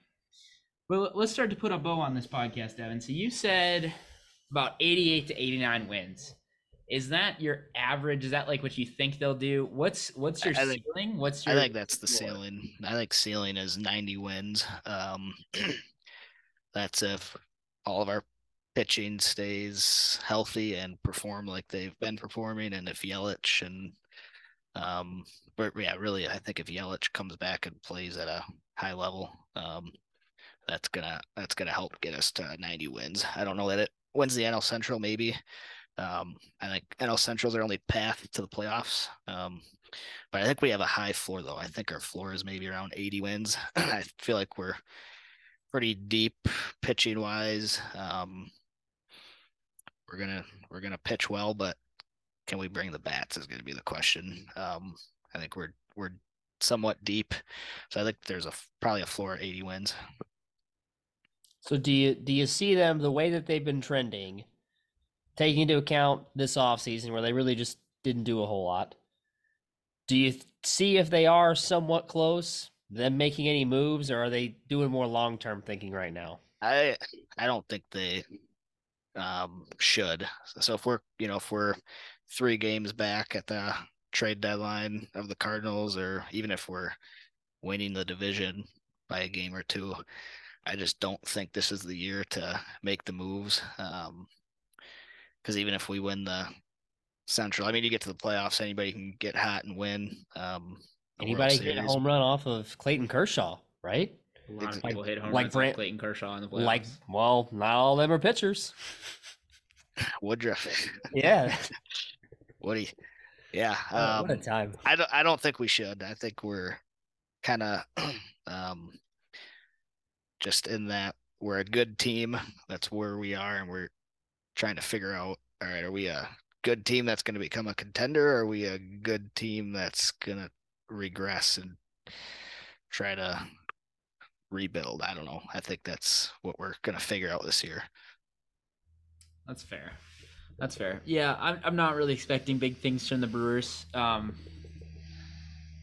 Well, let's start to put a bow on this podcast, Devin. So you said about eighty-eight to eighty-nine wins. Is that your average? Is that like what you think they'll do? What's what's your I ceiling? Think, what's your I think that's the score? Ceiling. I think ceiling is ninety wins. Um, that's if all of our pitching stays healthy and perform like they've been performing, and if Yelich and um, but yeah, really, I think if Yelich comes back and plays at a high level, um, that's gonna that's gonna help get us to ninety wins. I don't know that it wins the N L Central, maybe. Um, I think N L Central is our only path to the playoffs. Um, but I think we have a high floor, though. I think our floor is maybe around eighty wins. I feel like we're pretty deep pitching wise. Um, we're gonna we're gonna pitch well, but can we bring the bats is gonna be the question. Um, I think we're we're. somewhat deep, so I think there's a probably a floor at eighty wins. So do you do you see them the way that they've been trending, taking into account this offseason where they really just didn't do a whole lot? Do you th- see if they are somewhat close, them making any moves, or are they doing more long term thinking right now? I I don't think they um, should. So if we're you know if we're three games back at the trade deadline of the Cardinals, or even if we're winning the division by a game or two, I just don't think this is the year to make the moves. Um, because even if we win the Central, I mean, you get to the playoffs, anybody can get hot and win. Um, anybody can get a home run off of Clayton Kershaw, right? A lot of people hit home runs off Clayton Kershaw in the playoffs. Like, well, not all of them are pitchers. Woodruff. Yeah. Woody. Yeah, um, what a time. I don't. I don't think we should. I think we're kind of um, just in that we're a good team. That's where we are, and we're trying to figure out. All right, are we a good team that's going to become a contender, or are we a good team that's going to regress and try to rebuild? I don't know. I think that's what we're going to figure out this year. That's fair. That's fair. Yeah, I'm, I'm not really expecting big things from the Brewers. Um,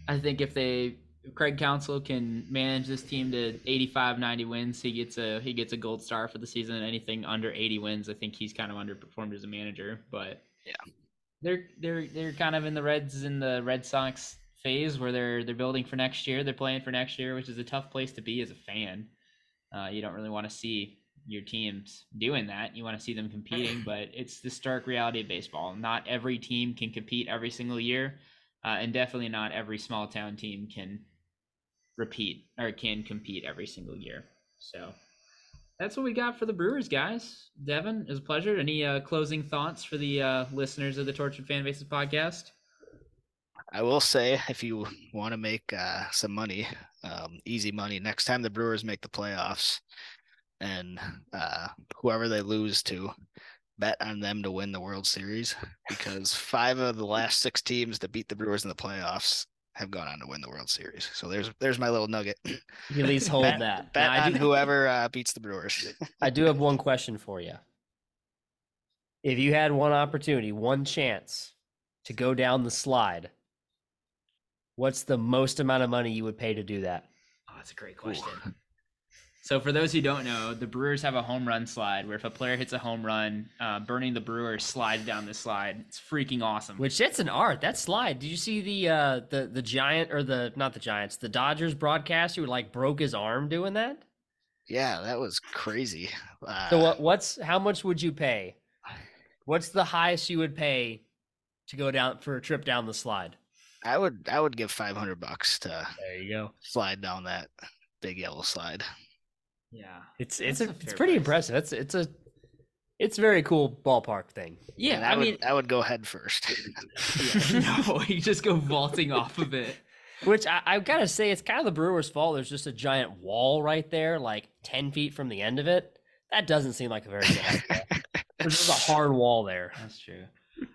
I think if they Craig Counsell can manage this team to eighty-five, ninety wins, he gets a he gets a gold star for the season. Anything under eighty wins, I think he's kind of underperformed as a manager. But yeah, they're they're they're kind of in the Reds in the Red Sox phase where they're they're building for next year. They're playing for next year, which is a tough place to be as a fan. Uh, you don't really want to see your teams doing that. You want to see them competing, but it's the stark reality of baseball. Not every team can compete every single year, uh, and definitely not every small town team can repeat or can compete every single year. So that's what we got for the Brewers, guys. Devin, it was a pleasure. Any uh, closing thoughts for the uh, listeners of the Tortured Fan Bases podcast? I will say, if you want to make uh, some money, um, easy money, next time the Brewers make the playoffs and uh, whoever they lose to, bet on them to win the World Series, because five of the last six teams that beat the Brewers in the playoffs have gone on to win the World Series. So there's there's my little nugget. You at least hold bet, that. Bet now, on do, whoever uh, beats the Brewers. I do have one question for you. If you had one opportunity, one chance to go down the slide, what's the most amount of money you would pay to do that? Oh, that's a great question. Ooh. So for those who don't know, the Brewers have a home run slide where if a player hits a home run, uh, Burning the Brewers slides down this slide. It's freaking awesome. Which, that's an art. That slide. Did you see the uh, the the giant or the not the Giants, the Dodgers broadcast who like broke his arm doing that? Yeah, that was crazy. Uh, so what, what's how much would you pay? What's the highest you would pay to go down for a trip down the slide? I would I would give five hundred bucks to there you go slide down that big yellow slide. Yeah, it's it's a, a it's pretty price. impressive. That's it's a it's a very cool ballpark thing. Yeah, I, I mean, would, I would go head first. Yeah. No, you just go vaulting off of it. Which I, I've got to say, it's kind of the Brewers' fault. There's just a giant wall right there, like ten feet from the end of it. That doesn't seem like a very good idea. There's a hard wall there. That's true.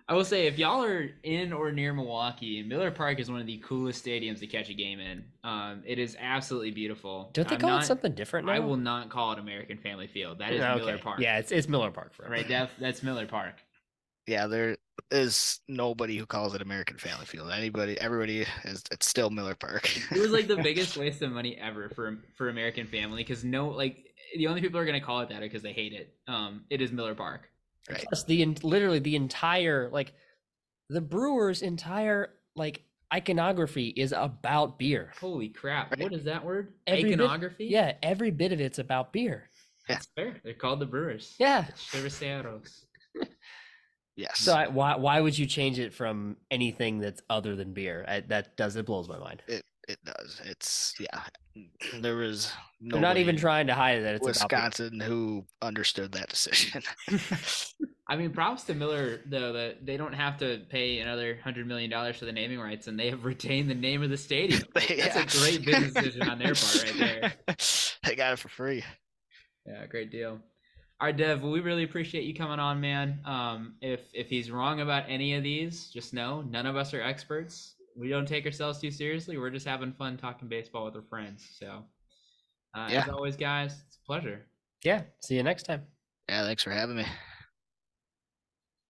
I will say, if y'all are in or near Milwaukee, Miller Park is one of the coolest stadiums to catch a game in. Um, it is absolutely beautiful. Don't they I'm call not, it something different now? I will not call it American Family Field. That is okay. Miller Park. Yeah, it's it's Miller Park. For right, that, that's Miller Park. Yeah, there is nobody who calls it American Family Field. Anybody, everybody, is it's still Miller Park. It was like the biggest waste of money ever for for American Family, because no, like the only people who are going to call it that are because they hate it. Um, it is Miller Park. Right. Plus the literally the entire like the Brewers' entire like iconography is about beer. Holy crap! Right. What is that word? Every iconography? Bit, yeah, every bit of it's about beer. Yeah. That's fair. They're called the Brewers. Yeah. Cerveceros. Yes. So I, why why would you change it from anything that's other than beer? I, that does it blows my mind. It it does. It's yeah. There was no. They're not even trying to hide that it's Wisconsin about who understood that decision. I mean, props to Miller though that they don't have to pay another hundred million dollars for the naming rights, and they have retained the name of the stadium. That's yeah. a great business decision on their part, right there. They got it for free. Yeah, great deal. All right, Dev, well, we really appreciate you coming on, man. Um, if if he's wrong about any of these, just know none of us are experts. We don't take ourselves too seriously. We're just having fun talking baseball with our friends. So, uh, yeah. As always, guys, it's a pleasure. Yeah. See you next time. Yeah. Thanks for having me.